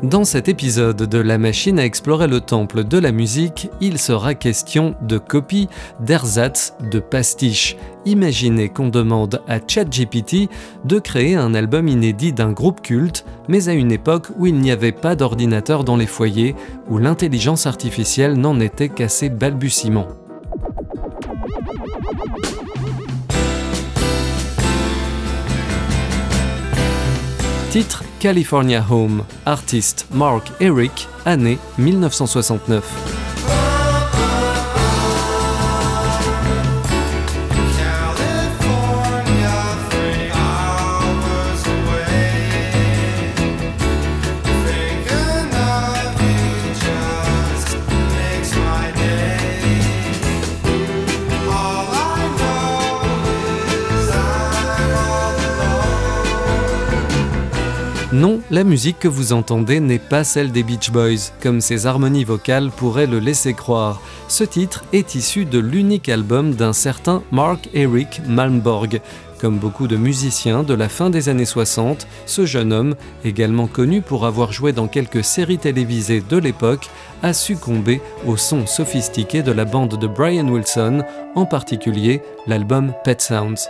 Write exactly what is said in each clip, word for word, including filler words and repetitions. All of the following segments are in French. Dans cet épisode de La machine à explorer le temple de la musique, il sera question de copies, d'ersatz, de pastiches. Imaginez qu'on demande à ChatGPT de créer un album inédit d'un groupe culte, mais à une époque où il n'y avait pas d'ordinateur dans les foyers, où l'intelligence artificielle n'en était qu'à ses balbutiements. Titre California Home, artiste Mark Eric, année dix-neuf cent soixante-neuf. Non, la musique que vous entendez n'est pas celle des Beach Boys, comme ses harmonies vocales pourraient le laisser croire. Ce titre est issu de l'unique album d'un certain Mark Eric Malmborg. Comme beaucoup de musiciens de la fin des années soixante, ce jeune homme, également connu pour avoir joué dans quelques séries télévisées de l'époque, a succombé au son sophistiqué de la bande de Brian Wilson, en particulier l'album Pet Sounds.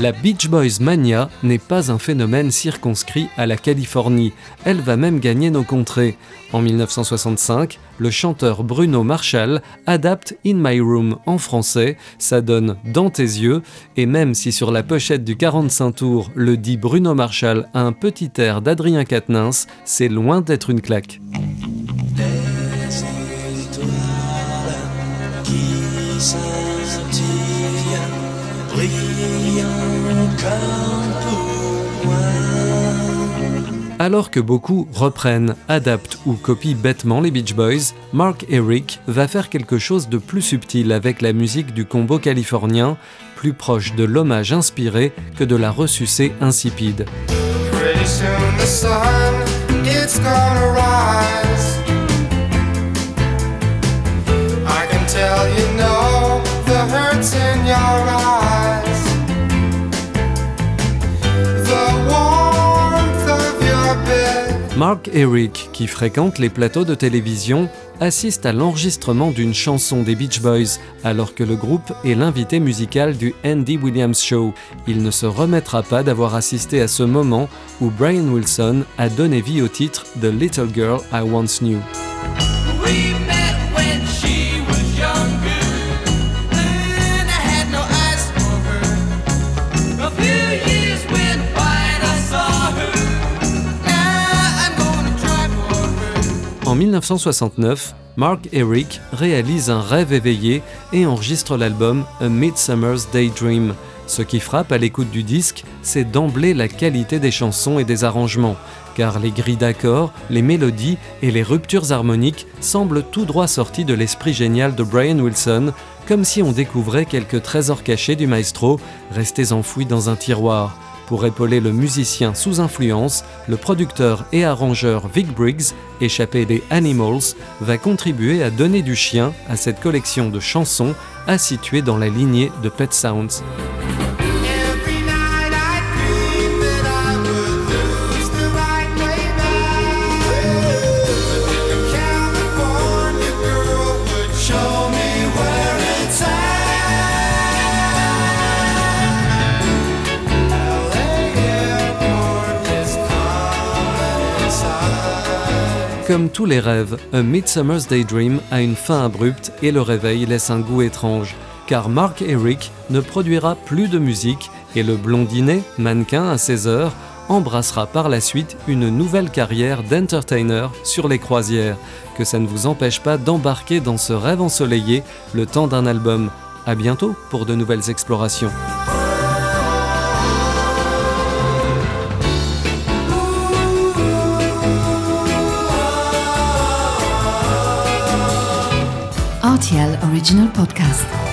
La Beach Boys mania n'est pas un phénomène circonscrit à la Californie, elle va même gagner nos contrées. En dix-neuf cent soixante-cinq, le chanteur Bruno Marshall adapte In My Room en français, ça donne Dans tes yeux, et même si sur la pochette du quarante-cinq tours, le dit Bruno Marshall a un petit air d'Adrien Quatennens, c'est loin d'être une claque. Alors que beaucoup reprennent, adaptent ou copient bêtement les Beach Boys, Mark Eric va faire quelque chose de plus subtil avec la musique du combo californien, plus proche de l'hommage inspiré que de la ressucée insipide. Mark Eric, qui fréquente les plateaux de télévision, assiste à l'enregistrement d'une chanson des Beach Boys, alors que le groupe est l'invité musical du Andy Williams Show. Il ne se remettra pas d'avoir assisté à ce moment où Brian Wilson a donné vie au titre The Little Girl I Once Knew. En dix-neuf cent soixante-neuf, Mark Eric réalise un rêve éveillé et enregistre l'album A Midsummer's Daydream. Ce qui frappe à l'écoute du disque, c'est d'emblée la qualité des chansons et des arrangements, car les grilles d'accords, les mélodies et les ruptures harmoniques semblent tout droit sortis de l'esprit génial de Brian Wilson, comme si on découvrait quelques trésors cachés du maestro, restés enfouis dans un tiroir. Pour épauler le musicien sous influence, le producteur et arrangeur Vic Briggs, échappé des Animals, va contribuer à donner du chien à cette collection de chansons à situer dans la lignée de Pet Sounds. Comme tous les rêves, A Midsummer's Daydream a une fin abrupte et le réveil laisse un goût étrange, car Mark Eric ne produira plus de musique et le blondinet, mannequin à seize heures, embrassera par la suite une nouvelle carrière d'entertainer sur les croisières. Que ça ne vous empêche pas d'embarquer dans ce rêve ensoleillé le temps d'un album. À bientôt pour de nouvelles explorations. R T L Original Podcast.